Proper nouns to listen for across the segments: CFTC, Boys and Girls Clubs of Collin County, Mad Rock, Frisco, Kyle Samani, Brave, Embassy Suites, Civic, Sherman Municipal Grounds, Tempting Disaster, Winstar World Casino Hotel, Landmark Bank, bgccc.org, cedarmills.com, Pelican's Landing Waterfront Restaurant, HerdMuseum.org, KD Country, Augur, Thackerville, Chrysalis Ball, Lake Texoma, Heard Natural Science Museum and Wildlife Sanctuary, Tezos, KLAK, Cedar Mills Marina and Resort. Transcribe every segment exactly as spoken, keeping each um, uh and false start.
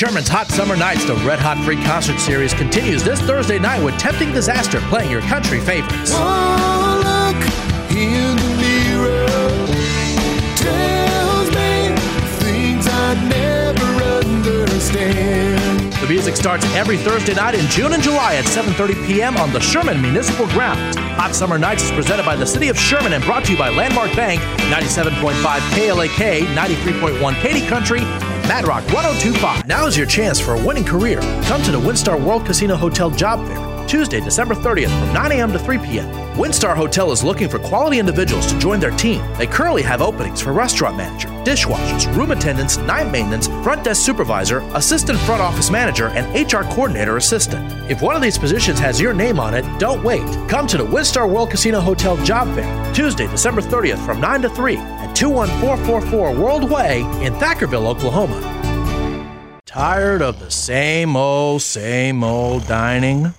Sherman's Hot Summer Nights, the Red Hot Free Concert Series, continues this Thursday night with Tempting Disaster, playing your country favorites. Oh, look in the mirror, tells me things I never understand. The music starts every Thursday night in June and July at seven thirty p.m. on the Sherman Municipal Grounds. Hot Summer Nights is presented by the City of Sherman and brought to you by Landmark Bank, ninety-seven point five K L A K, ninety-three point one K D Country, Mad Rock one oh two point five. Now is your chance for a winning career. Come to the Winstar World Casino Hotel Job Fair, Tuesday, December thirtieth from nine a.m. to three p.m. Winstar Hotel is looking for quality individuals to join their team. They currently have openings for restaurant manager, dishwashers, room attendants, night maintenance, front desk supervisor, assistant front office manager, and H R coordinator assistant. If one of these positions has your name on it, don't wait. Come to the Winstar World Casino Hotel Job Fair, Tuesday, December thirtieth from nine to three. two one four four four World Way in Thackerville, Oklahoma. Tired of the same old, same old dining? Wah,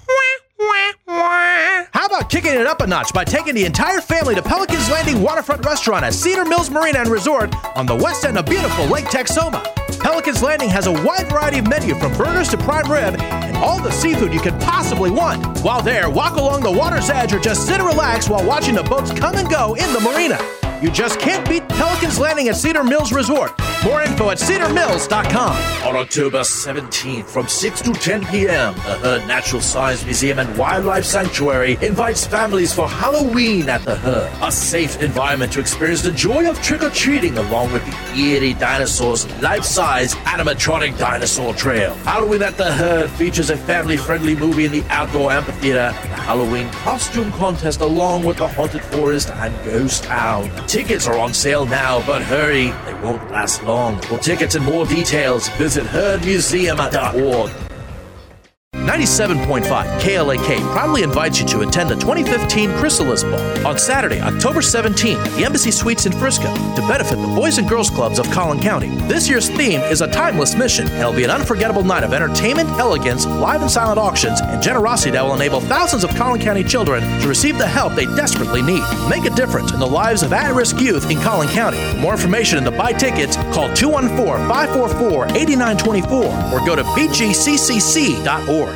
wah, wah. How about kicking it up a notch by taking the entire family to Pelican's Landing Waterfront Restaurant at Cedar Mills Marina and Resort on the west end of beautiful Lake Texoma? Pelican's Landing has a wide variety of menu from burgers to prime rib and all the seafood you could possibly want. While there, walk along the water's edge or just sit and relax while watching the boats come and go in the marina. You just can't beat Pelican's Landing at Cedar Mills Resort. More info at cedar mills dot com. On October seventeenth from six to ten p.m., the Heard Natural Science Museum and Wildlife Sanctuary invites families for Halloween at the Heard, a safe environment to experience the joy of trick-or-treating along with the eerie dinosaurs' life-size animatronic dinosaur trail. Halloween at the Heard features a family-friendly movie in the outdoor amphitheater, the Halloween costume contest along with the haunted forest and ghost town. Tickets are on sale now, but hurry, they won't last long. For tickets and more details, visit herd museum dot org. ninety-seven point five K L A K proudly invites you to attend the twenty fifteen Chrysalis Ball on Saturday, October seventeenth at the Embassy Suites in Frisco to benefit the Boys and Girls Clubs of Collin County. This year's theme is a timeless mission, and it'll be an unforgettable night of entertainment, elegance, live and silent auctions, and generosity that will enable thousands of Collin County children to receive the help they desperately need. Make a difference in the lives of at-risk youth in Collin County. For more information and to buy tickets, call two one four, five four four, eight nine two four or go to b g c c c dot org.